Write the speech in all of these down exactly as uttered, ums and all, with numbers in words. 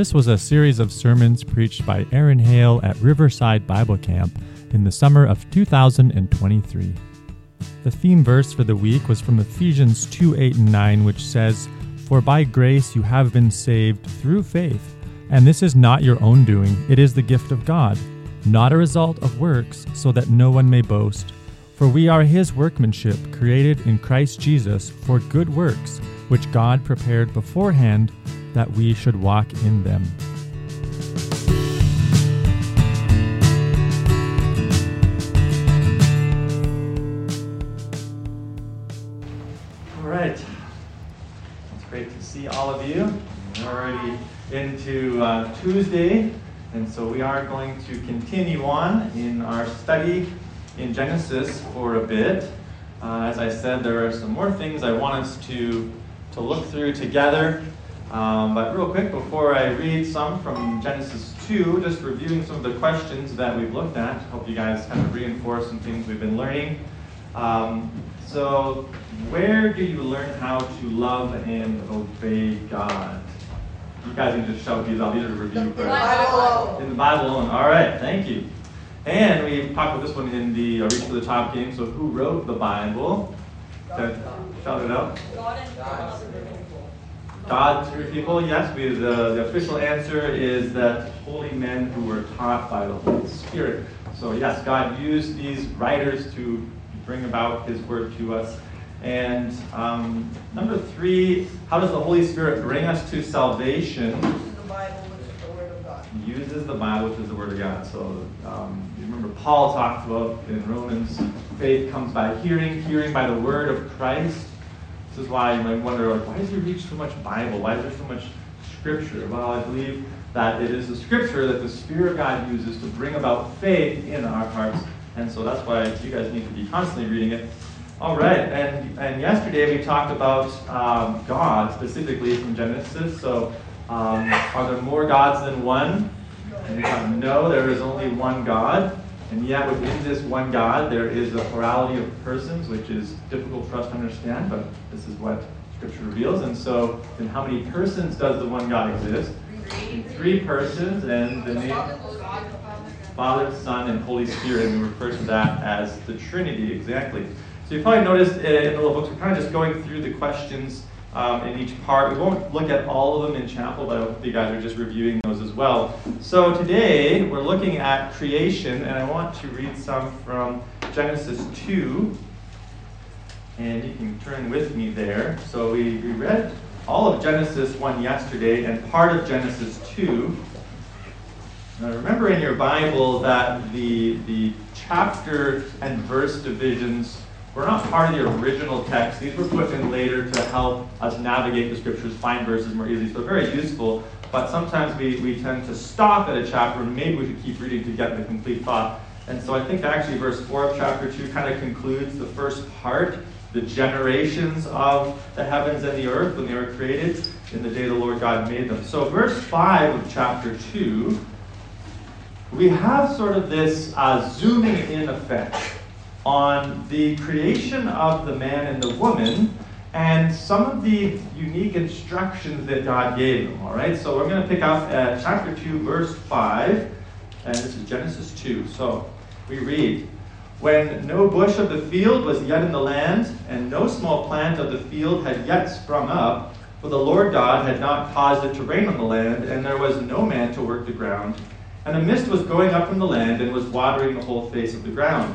This was a series of sermons preached by Aaron Hale at Riverside Bible Camp in the summer of two thousand twenty-three. The theme verse for the week was from Ephesians two, eight, and nine, which says, "For by grace you have been saved through faith, and this is not your own doing, it is the gift of God, not a result of works, so that no one may boast. For we are his workmanship, created in Christ Jesus for good works, which God prepared beforehand that we should walk in them." All right. It's great to see all of you. We're already into uh, Tuesday, and so we are going to continue on in our study in Genesis for a bit. Uh, as I said, there are some more things I want us to, to look through together. Um, but real quick, before I read some from Genesis two, just reviewing some of the questions that we've looked at. Hope you guys kind of reinforce some things we've been learning. Um, so, where do you learn how to love and obey God? You guys can just shout these out. These are review questions. In the Bible. In the Bible alone. All right, thank you. And we talked about this one in the Reach for the Top game. So, who wrote the Bible? God. Shout it out. God and God. God through people, yes. We, the, the official answer is that holy men who were taught by the Holy Spirit. So yes, God used these writers to bring about his word to us. And um, number three, how does the Holy Spirit bring us to salvation? Uses the Bible, which is the word of God. He uses the Bible, which is the word of God. So um, you remember Paul talked about in Romans, faith comes by hearing, hearing by the word of Christ. This is why you might wonder, like, why does he read so much Bible? Why is there so much Scripture? Well, I believe that it is the Scripture that the Spirit of God uses to bring about faith in our hearts. And so that's why you guys need to be constantly reading it. All right, and and yesterday we talked about um, God, specifically from Genesis. So um, are there more gods than one? And no, there is only one God. And yet within this one God, there is a plurality of persons, which is difficult for us to understand, but this is what Scripture reveals. And so, then how many persons does the one God exist? In three persons, and the name Father, Son, and Holy Spirit, and we refer to that as the Trinity, exactly. So you probably noticed in the little books, we're kind of just going through the questions um, in each part. We won't look at all of them in chapel, but I hope you guys are just reviewing those as well. So today we're looking at creation, and I want to read some from Genesis two, and you can turn with me there. So we, we read all of Genesis one yesterday and part of Genesis two. Now remember in your Bible that the, the chapter and verse divisions were not part of the original text. These were put in later to help us navigate the Scriptures, find verses more easily, so very useful. But sometimes we, we tend to stop at a chapter, and maybe we should keep reading to get the complete thought. And so I think actually verse four of chapter two kind of concludes the first part, the generations of the heavens and the earth when they were created in the day the Lord God made them. So verse five of chapter two, we have sort of this uh, zooming in effect on the creation of the man and the woman, and some of the unique instructions that God gave them, all right? So we're going to pick up at chapter two, verse five, and this is Genesis two. So we read, "When no bush of the field was yet in the land, and no small plant of the field had yet sprung up, for the Lord God had not caused it to rain on the land, and there was no man to work the ground, and a mist was going up from the land and was watering the whole face of the ground.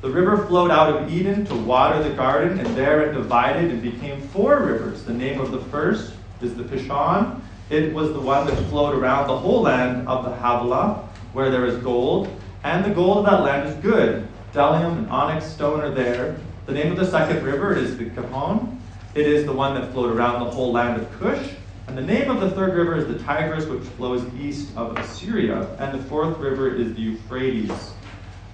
The river flowed out of Eden to water the garden, and there it divided and became four rivers. The name of the first is the Pishon. It was the one that flowed around the whole land of the Havilah, where there is gold, and the gold of that land is good. Delium and onyx stone are there. The name of the second river is the Gihon. It is the one that flowed around the whole land of Cush. And the name of the third river is the Tigris, which flows east of Assyria, and the fourth river is the Euphrates.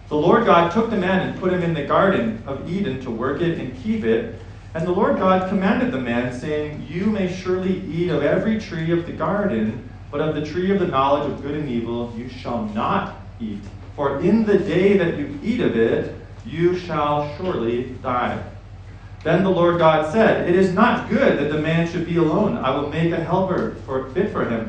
The Lord God took the man and put him in the garden of Eden to work it and keep it. And the Lord God commanded the man, saying, "You may surely eat of every tree of the garden, but of the tree of the knowledge of good and evil you shall not eat. For in the day that you eat of it, you shall surely die." Then the Lord God said, "It is not good that the man should be alone. I will make a helper for, fit for him."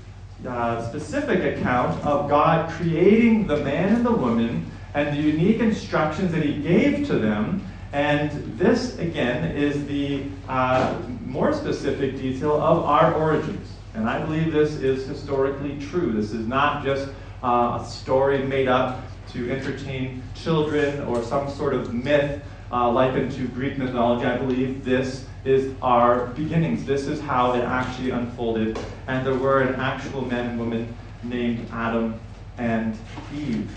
uh, specific account of God creating the man and the woman and the unique instructions that he gave to them. And this, again, is the uh, more specific detail of our origins. And I believe this is historically true. This is not just uh, a story made up to entertain children or some sort of myth. Uh, likened to Greek mythology, I believe this is our beginnings. This is how it actually unfolded. And there were an actual man and woman named Adam and Eve.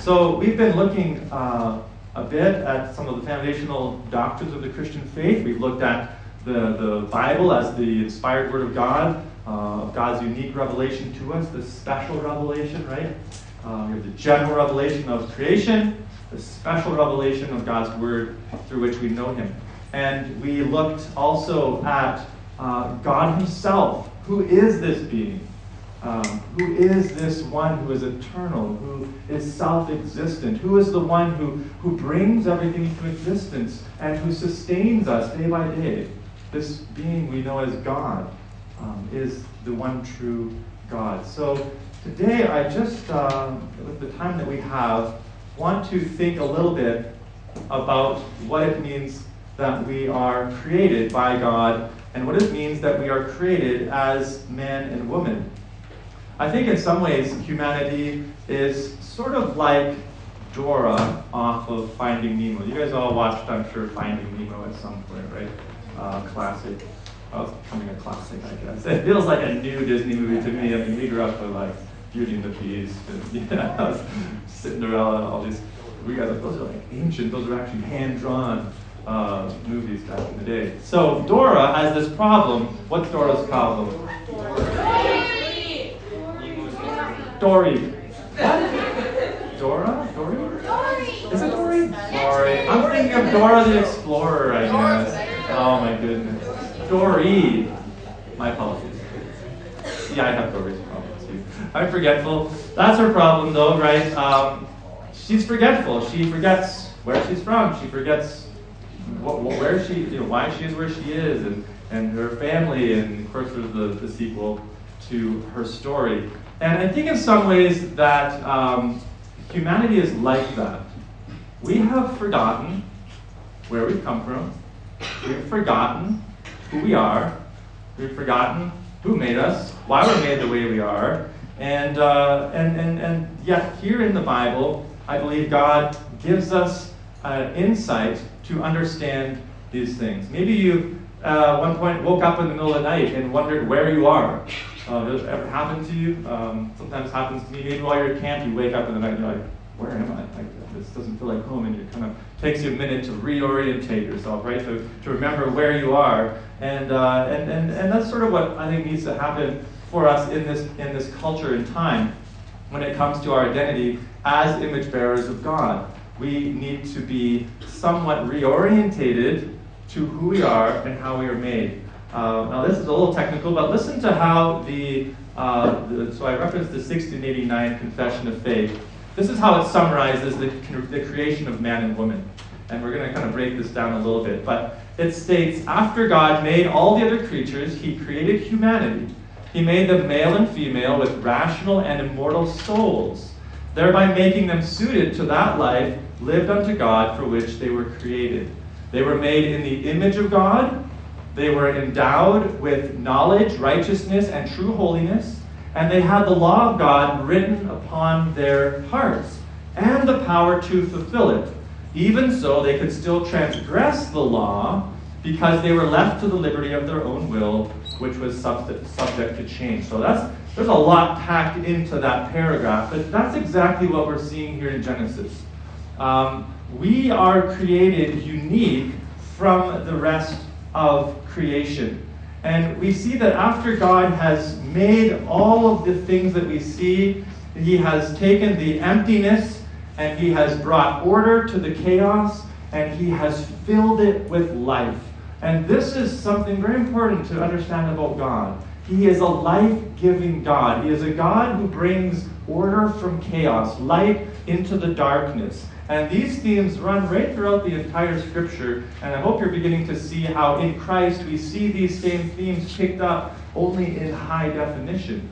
So we've been looking uh, a bit at some of the foundational doctrines of the Christian faith. We've looked at the, the Bible as the inspired word of God, uh, God's unique revelation to us, the special revelation, right? Uh, we have the general revelation of creation, the special revelation of God's word through which we know him. And we looked also at uh, God himself. Who is this being? Um, who is this one who is eternal, who is self-existent? Who is the one who, who brings everything into existence and who sustains us day by day? This being we know as God um, is the one true God. So today I just, uh, with the time that we have, want to think a little bit about what it means that we are created by God and what it means that we are created as man and woman. I think in some ways humanity is sort of like Dora off of Finding Nemo. You guys all watched, I'm sure, Finding Nemo at some point, right? Uh, classic. Oh, it's becoming a classic, I guess. It feels like a new Disney movie to me. I mean, we grew up with like Beauty and the Beast, and, yeah, Cinderella, all these. We guys, like, those are like ancient, those are actually hand-drawn uh, movies back in the day. So Dora has this problem. What's Dora's problem? Dory. Dory. What? Dora? Dory? Dory. Is it Dory? Dory. I'm thinking of Dora the Explorer, I guess. Oh my goodness. Dory. My apologies. Yeah, I have Dory's problem. I'm forgetful. That's her problem, though, right? Um, she's forgetful. She forgets where she's from. She forgets what, what, where she, you know, why she is where she is, and, and her family, and of course, there's the, the sequel to her story. And I think in some ways that um, humanity is like that. We have forgotten where we've come from. We've forgotten who we are. We've forgotten who made us, why we're made the way we are. And, uh, and, and, and yet here in the Bible, I believe God gives us an uh, insight to understand these things. Maybe you uh, at one point woke up in the middle of the night and wondered where you are. Uh, does it ever happen to you? Um, sometimes happens to me. Maybe while you're at camp, you wake up in the night and you're like, where am I? Like, this doesn't feel like home, and it kind of takes you a minute to reorientate yourself, right? To, to remember where you are. And, uh, and, and, and that's sort of what I think needs to happen for us in this in this culture and time, when it comes to our identity as image bearers of God. We need to be somewhat reorientated to who we are and how we are made. Uh, now this is a little technical, but listen to how the, uh, the so I referenced the sixteen eighty-nine Confession of Faith. This is how it summarizes the, the creation of man and woman. And we're going to kind of break this down a little bit. But it states, after God made all the other creatures, he created humanity. He made them male and female with rational and immortal souls, thereby making them suited to that life lived unto God for which they were created. They were made in the image of God. They were endowed with knowledge, righteousness, and true holiness, and they had the law of God written upon their hearts and the power to fulfill it. Even so, they could still transgress the law because they were left to the liberty of their own will, which was subject to change. So that's there's a lot packed into that paragraph, but that's exactly what we're seeing here in Genesis. Um, we are created unique from the rest of creation. And we see that after God has made all of the things that we see, he has taken the emptiness and he has brought order to the chaos and he has filled it with life. And this is something very important to understand about God. He is a life-giving God. He is a God who brings order from chaos, light into the darkness. And these themes run right throughout the entire scripture, and I hope you're beginning to see how in Christ we see these same themes picked up only in high definition.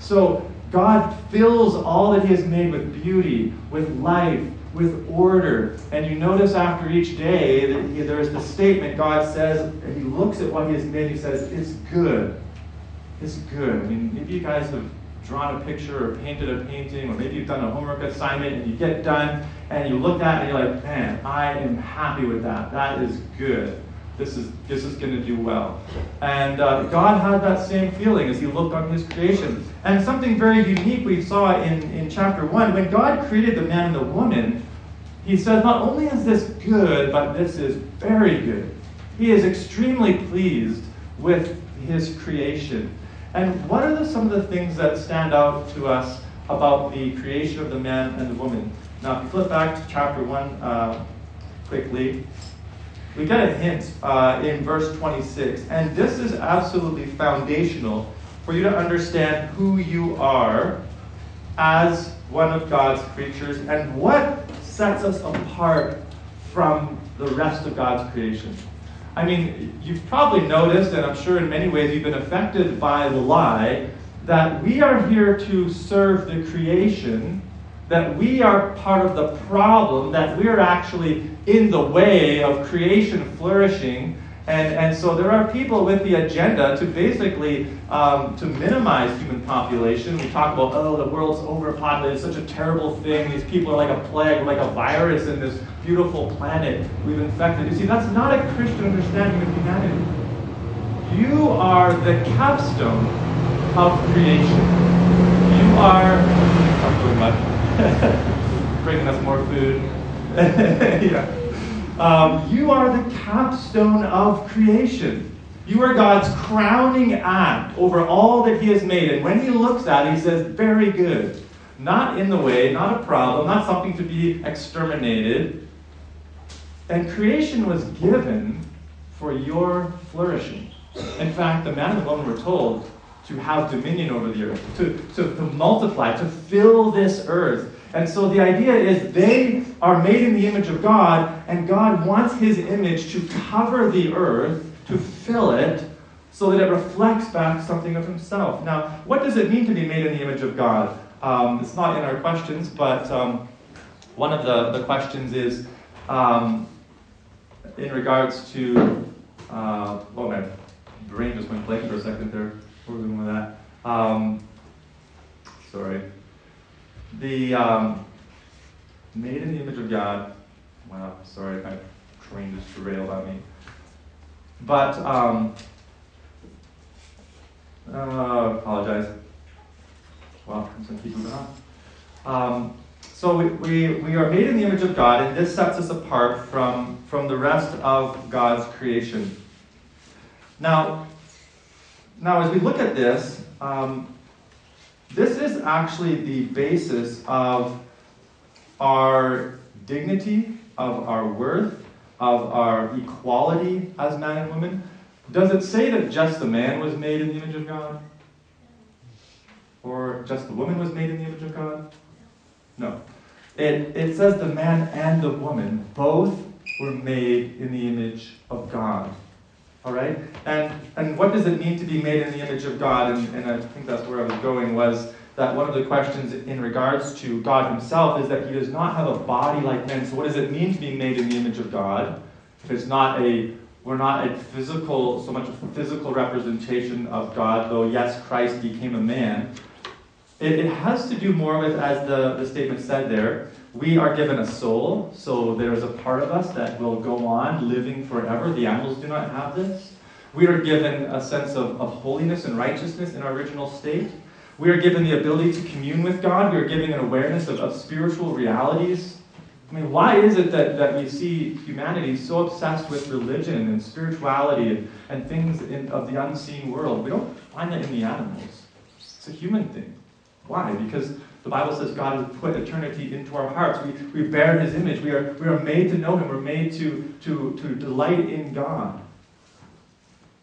So God fills all that he has made with beauty, with life, with order. And you notice after each day that he, there is the statement God says, and he looks at what he has made, he says, it's good. It's good. I mean, if you guys have drawn a picture or painted a painting, or maybe you've done a homework assignment and you get done and you look at it and you're like, man, I am happy with that. That is good. This is this is going to do well. And uh, God had that same feeling as he looked on his creation. And something very unique we saw in, in chapter one. When God created the man and the woman, he said, not only is this good, but this is very good. He is extremely pleased with his creation. And what are the, some of the things that stand out to us about the creation of the man and the woman? Now, if you flip back to chapter one uh, quickly, we get a hint uh, in verse twenty-six. And this is absolutely foundational for you to understand who you are as one of God's creatures and what sets us apart from the rest of God's creation. I mean, you've probably noticed, and I'm sure in many ways you've been affected by the lie, that we are here to serve the creation, that we are part of the problem, that we're actually in the way of creation flourishing. And, and so there are people with the agenda to basically um, to minimize human population. We talk about, oh, the world's overpopulated, such a terrible thing. These people are like a plague, like a virus in this beautiful planet we've infected. You see, that's not a Christian understanding of humanity. You are the capstone of creation. You are, I'm doing much, bringing us more food. Yeah. Um, you are the capstone of creation. You are God's crowning act over all that he has made. And when he looks at it, he says, very good. Not in the way, not a problem, not something to be exterminated. And creation was given for your flourishing. In fact, the man and the woman were told to have dominion over the earth, to, to, to multiply, to fill this earth. And so the idea is they are made in the image of God, and God wants his image to cover the earth, to fill it, so that it reflects back something of himself. Now, what does it mean to be made in the image of God? Um, it's not in our questions, but um, one of the, the questions is um, in regards to, uh, oh, my brain just went blank for a second there. We're going with that. Um, sorry. The um, made in the image of God. Wow, sorry, my train just derailed on me. But um, uh, apologize. Well, I'm going to keep moving on. Um, so we, we we are made in the image of God, and this sets us apart from from the rest of God's creation. Now. Now, as we look at this, um, this is actually the basis of our dignity, of our worth, of our equality as man and woman. Does it say that just the man was made in the image of God? Or just the woman was made in the image of God? No. It, it says the man and the woman both were made in the image of God. All right, and and what does it mean to be made in the image of God? And, and I think that's where I was going, was that one of the questions in regards to God himself is that he does not have a body like men. So what does it mean to be made in the image of God? If it's not a We're not a physical, so much a physical representation of God, though yes, Christ became a man. It, it has to do more with, as the, the statement said there, we are given a soul, so there is a part of us that will go on living forever. The animals do not have this. We are given a sense of, of holiness and righteousness in our original state. We are given the ability to commune with God. We are given an awareness of, of spiritual realities. I mean, why is it that, that we see humanity so obsessed with religion and spirituality and, and things in, of the unseen world? We don't find that in the animals. It's a human thing. Why? Because the Bible says God has put eternity into our hearts. We, we bear His image. We are, we are made to know Him. We're made to, to, to delight in God.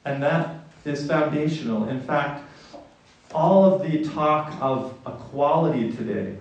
And that is foundational. In fact, all of the talk of equality today,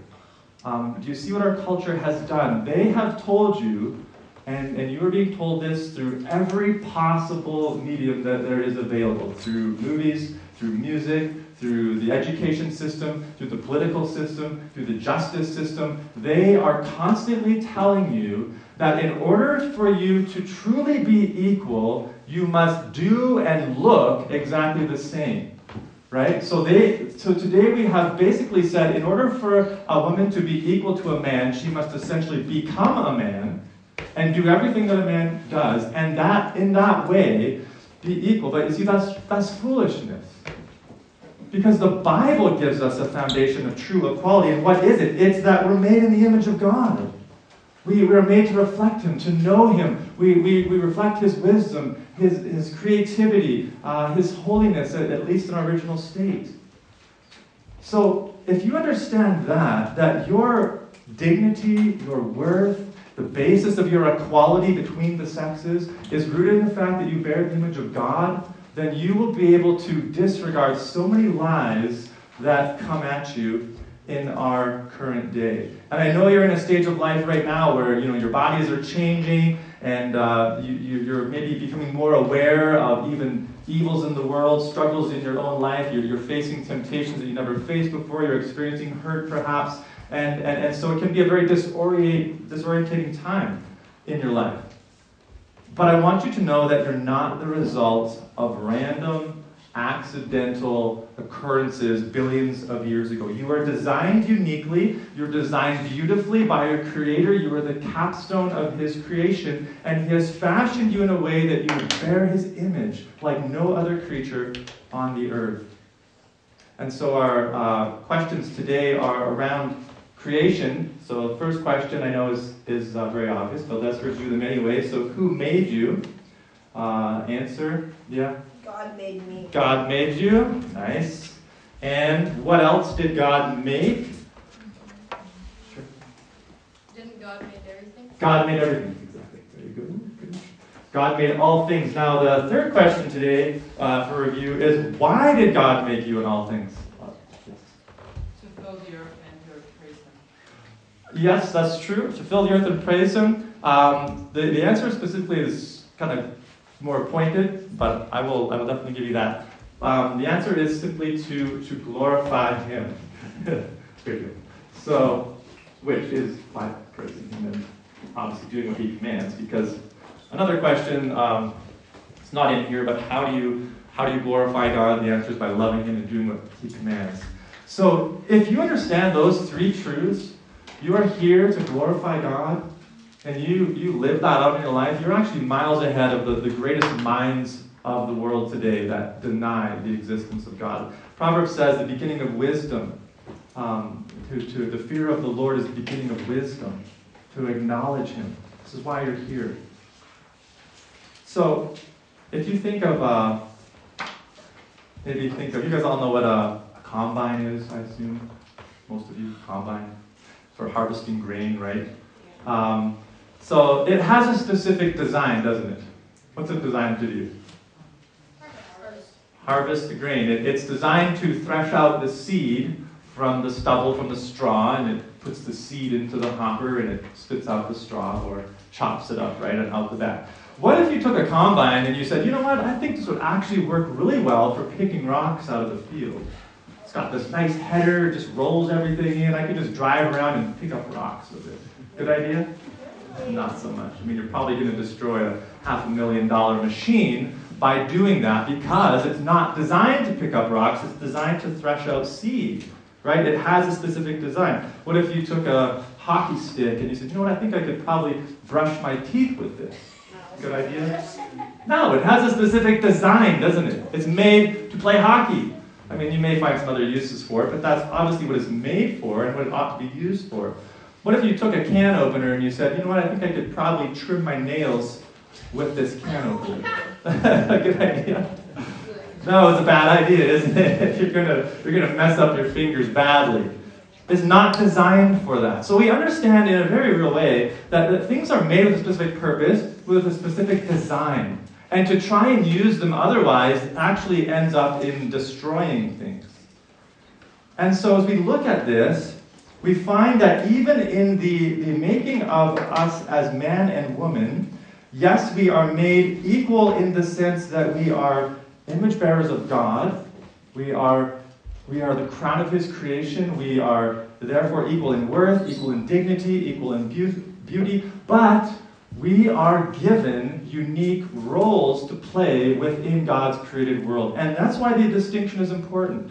um, do you see what our culture has done? They have told you, and, and you are being told this through every possible medium that there is available, through movies, through music, through the education system, through the political system, through the justice system. They are constantly telling you that in order for you to truly be equal, you must do and look exactly the same, right? So they, so today we have basically said, in order for a woman to be equal to a man, she must essentially become a man and do everything that a man does, and that in that way be equal. But you see, that's that's foolishness. Because the Bible gives us a foundation of true equality. And what is it? It's that we're made in the image of God. We, we are made to reflect Him, to know Him. We, we, we reflect His wisdom, His, His creativity, uh, His holiness, at, at least in our original state. So if you understand that, that your dignity, your worth, the basis of your equality between the sexes is rooted in the fact that you bear the image of God, then you will be able to disregard so many lies that come at you in our current day. And I know you're in a stage of life right now where, you know, your bodies are changing, and uh, you, you're maybe becoming more aware of even evils in the world, struggles in your own life. You're, you're facing temptations that you never faced before. You're experiencing hurt, perhaps. And, and, and so it can be a very disorient, disorientating time in your life. But I want you to know that you're not the result of random, accidental occurrences billions of years ago. You are designed uniquely. You're designed beautifully by your Creator. You are the capstone of His creation. And He has fashioned you in a way that you bear His image like no other creature on the earth. And so our uh, questions today are around creation. So the first question, I know, is, is uh, very obvious, but let's review them anyway. So who made you? Uh, answer, yeah? God made me. God made you, nice. And what else did God make? Sure. Didn't God make everything? God made everything, exactly. Very good. Good. God made all things. Now the third question today uh, for review is, why did God make you in all things? Yes, that's true. To fill the earth and praise Him. Um, the, the answer specifically is kind of more pointed, but I will I will definitely give you that. Um, the answer is simply to, to glorify Him. So, which is by praising Him and obviously doing what He commands. Because another question, um, it's not in here, but how do you how do you glorify God? The answer is by loving Him and doing what He commands. So, if you understand those three truths, you are here to glorify God, and you, you live that out in your life. You're actually miles ahead of the, the greatest minds of the world today that deny the existence of God. Proverbs says the beginning of wisdom, um, to, to the fear of the Lord is the beginning of wisdom, to acknowledge Him. This is why you're here. So if you think of, uh, maybe think of, you guys all know what a, a combine is, I assume. Most of you, combine. For harvesting grain, right? Um, so it has a specific design, doesn't it? What's it designed to do? Harvest. Harvest the grain. It, it's designed to thresh out the seed from the stubble, from the straw, and it puts the seed into the hopper and it spits out the straw or chops it up, right, and out the back. What if you took a combine and you said, you know what, I think this would actually work really well for picking rocks out of the field. It's got this nice header, just rolls everything in. I could just drive around and pick up rocks with it. Good idea? Not so much. I mean, you're probably going to destroy a, half a million dollar machine by doing that, because it's not designed to pick up rocks, it's designed to thresh out seed, right? It has a specific design. What if you took a hockey stick and you said, you know what, I think I could probably brush my teeth with this? Good idea? No, it has a specific design, doesn't it? It's made to play hockey. I mean, you may find some other uses for it, but that's obviously what it's made for and what it ought to be used for. What if you took a can opener and you said, you know what, I think I could probably trim my nails with this can opener? Good idea? No, it's a bad idea, isn't it? You're gonna, you're gonna mess up your fingers badly. It's not designed for that. So we understand in a very real way that, that things are made with a specific purpose, with a specific design. And to try and use them otherwise actually ends up in destroying things. And so as we look at this, we find that even in the, the making of us as man and woman, yes, we are made equal in the sense that we are image bearers of God. We are, we are the crown of his creation. We are therefore equal in worth, equal in dignity, equal in beauty. But we are given unique roles to play within God's created world. And that's why the distinction is important.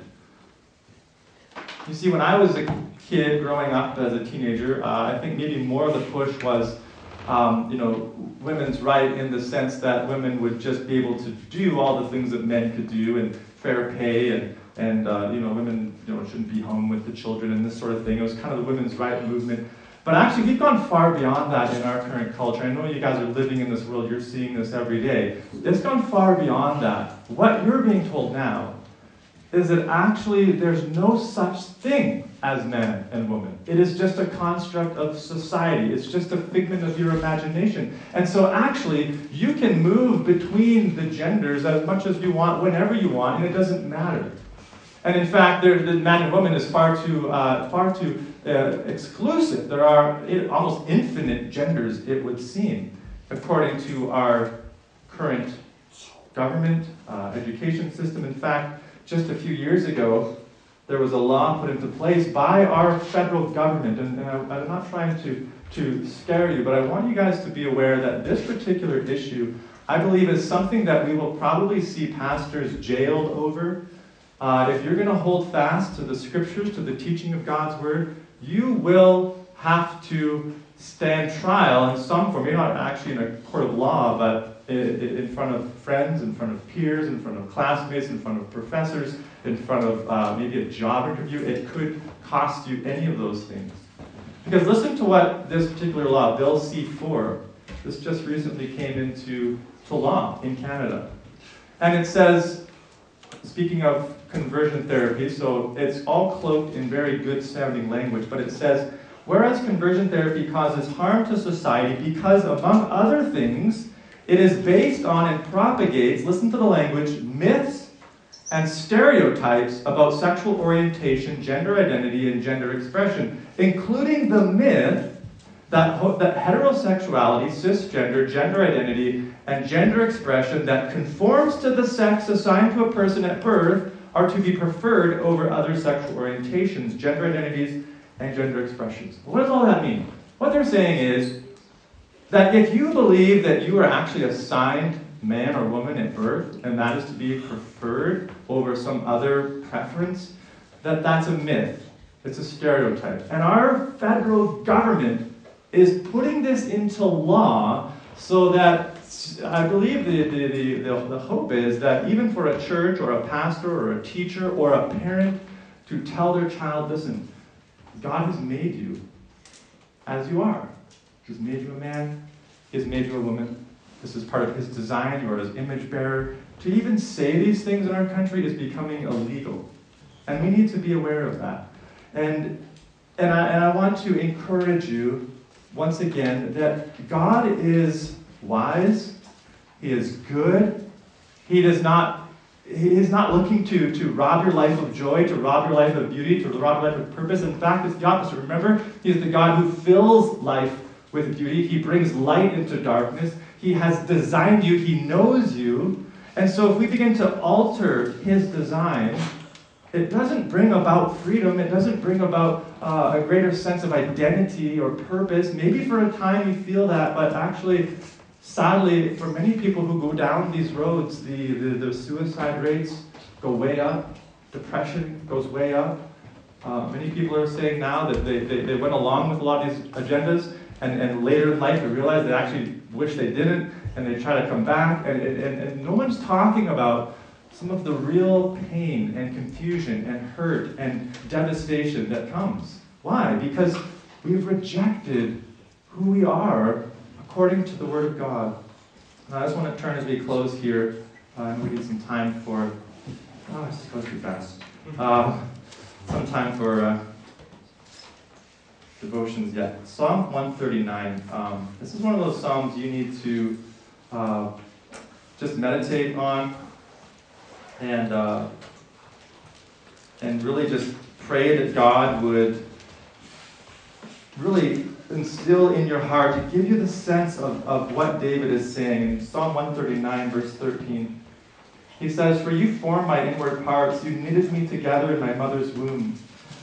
You see, when I was a kid growing up as a teenager, uh, I think maybe more of the push was, um, you know, women's right in the sense that women would just be able to do all the things that men could do, and fair pay, and, and uh, you know, women you know, shouldn't be home with the children and this sort of thing. It was kind of the women's right movement. But actually, we've gone far beyond that in our current culture. I know you guys are living in this world. You're seeing this every day. It's gone far beyond that. What you're being told now is that actually there's no such thing as man and woman. It is just a construct of society. It's just a figment of your imagination. And so actually, you can move between the genders as much as you want, whenever you want, and it doesn't matter. And in fact, there, the man and woman is far too uh, far too uh, exclusive. There are almost infinite genders, it would seem, according to our current government, uh, education system. In fact, just a few years ago, there was a law put into place by our federal government. And, and I, I'm not trying to, to scare you, but I want you guys to be aware that this particular issue, I believe, is something that we will probably see pastors jailed over. Uh, if you're going to hold fast to the scriptures, to the teaching of God's word, you will have to stand trial in some form. Maybe not actually in a court of law, but in front of friends, in front of peers, in front of classmates, in front of professors, in front of uh, maybe a job interview. It could cost you any of those things. Because listen to what this particular law, Bill C four, this just recently came into to law in Canada. And it says, speaking of conversion therapy, so it's all cloaked in very good-sounding language, but it says, whereas conversion therapy causes harm to society because, among other things, it is based on and propagates, listen to the language, myths and stereotypes about sexual orientation, gender identity, and gender expression, including the myth that, ho- that heterosexuality, cisgender, gender identity, and gender expression that conforms to the sex assigned to a person at birth are to be preferred over other sexual orientations, gender identities, and gender expressions. What does all that mean? What they're saying is that if you believe that you are actually assigned man or woman at birth, and that is to be preferred over some other preference, that that's a myth. It's a stereotype. And our federal government is putting this into law so that I believe the, the, the, the, the hope is that even for a church or a pastor or a teacher or a parent to tell their child, listen, God has made you as you are. He's made you a man. He's made you a woman. This is part of his design. You are his image bearer. To even say these things in our country is becoming illegal. And we need to be aware of that. And, and, I, and I want to encourage you, once again, that God is wise, he is good, he does not he is not looking to, to rob your life of joy, to rob your life of beauty, to rob your life of purpose. In fact, it's the opposite. Remember, he is the God who fills life with beauty. He brings light into darkness. He has designed you, he knows you. And so if we begin to alter his design, it doesn't bring about freedom. It doesn't bring about uh, a greater sense of identity or purpose. Maybe for a time you feel that, but actually sadly, for many people who go down these roads, the, the, the suicide rates go way up, depression goes way up. Uh, many people are saying now that they, they, they went along with a lot of these agendas, and, and later in life they realize they actually wish they didn't, and they try to come back, and, and, and no one's talking about some of the real pain and confusion and hurt and devastation that comes. Why? Because we've rejected who we are according to the Word of God. And I just want to turn as we close here, uh, and we need some time for, oh, it's supposed to be fast. Um, some time for uh, devotions yet. Psalm one thirty-nine. Um, this is one of those psalms you need to uh, just meditate on and uh, and really just pray that God would really instill in your heart, to give you the sense of, of what David is saying. In Psalm one thirty-nine, verse thirteen, he says, "For you formed my inward parts, you knitted me together in my mother's womb.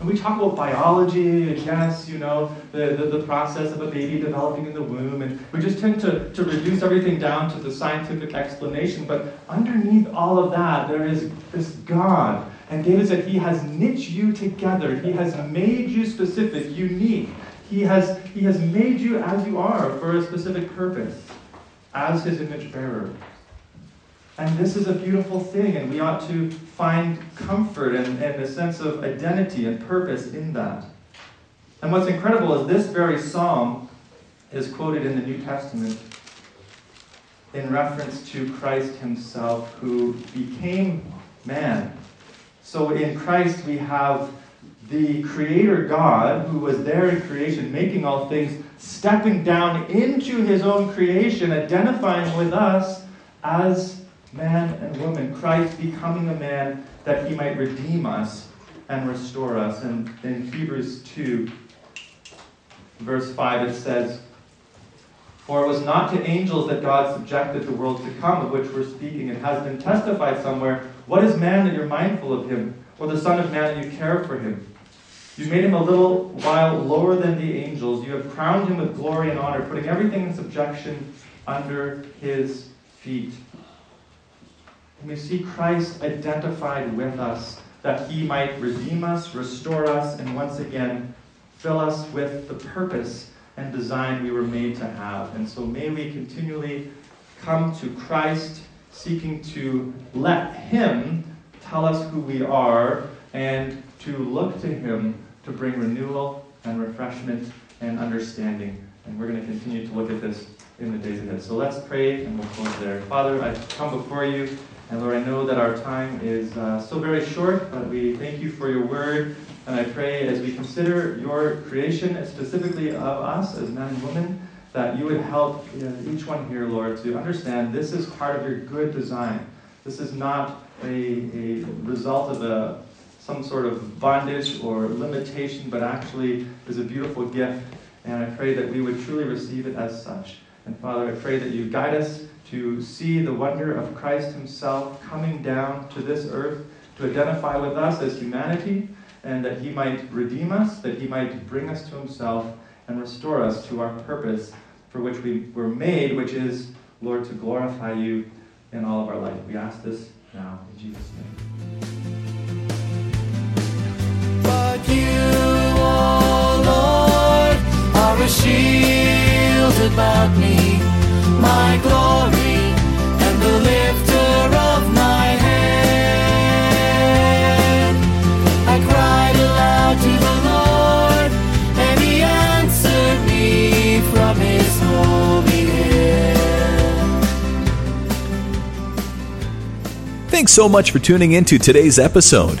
And we talk about biology, and yes, you know, the, the, the process of a baby developing in the womb, and we just tend to, to reduce everything down to the scientific explanation, but underneath all of that, there is this God. And David said, he has knit you together. He has made you specific, unique. He has, he has made you as you are for a specific purpose, as his image bearer. And this is a beautiful thing, and we ought to find comfort and, and a sense of identity and purpose in that. And what's incredible is this very psalm is quoted in the New Testament in reference to Christ himself, who became man. So in Christ we have the Creator God, who was there in creation, making all things, stepping down into his own creation, identifying with us as man and woman. Christ becoming a man that he might redeem us and restore us. And in Hebrews two, verse five, it says, "For it was not to angels that God subjected the world to come, of which we're speaking. It has been testified somewhere, what is man that you're mindful of him, or the son of man that you care for him? You made him a little while lower than the angels. You have crowned him with glory and honor, putting everything in subjection under his feet." And we see Christ identified with us, that he might redeem us, restore us, and once again fill us with the purpose and design we were made to have. And so may we continually come to Christ, seeking to let him tell us who we are, and to look to him to bring renewal and refreshment and understanding. And we're going to continue to look at this in the days ahead. So let's pray, and we'll close there. Father, I come before you, and Lord, I know that our time is uh, so very short, but we thank you for your word, and I pray as we consider your creation, and specifically of us as man and woman, that you would help each one here, Lord, to understand this is part of your good design. This is not a, a result of a, some sort of bondage or limitation, but actually is a beautiful gift. And I pray that we would truly receive it as such. And Father, I pray that you guide us to see the wonder of Christ himself coming down to this earth to identify with us as humanity, and that he might redeem us, that he might bring us to himself and restore us to our purpose for which we were made, which is, Lord, to glorify you in all of our life. We ask this now in Jesus' name. But you, O Lord, are a shield about me, my glory and the lifter of my head. I cried aloud to the Lord, and he answered me from his holy hill. Thanks so much for tuning in to today's episode.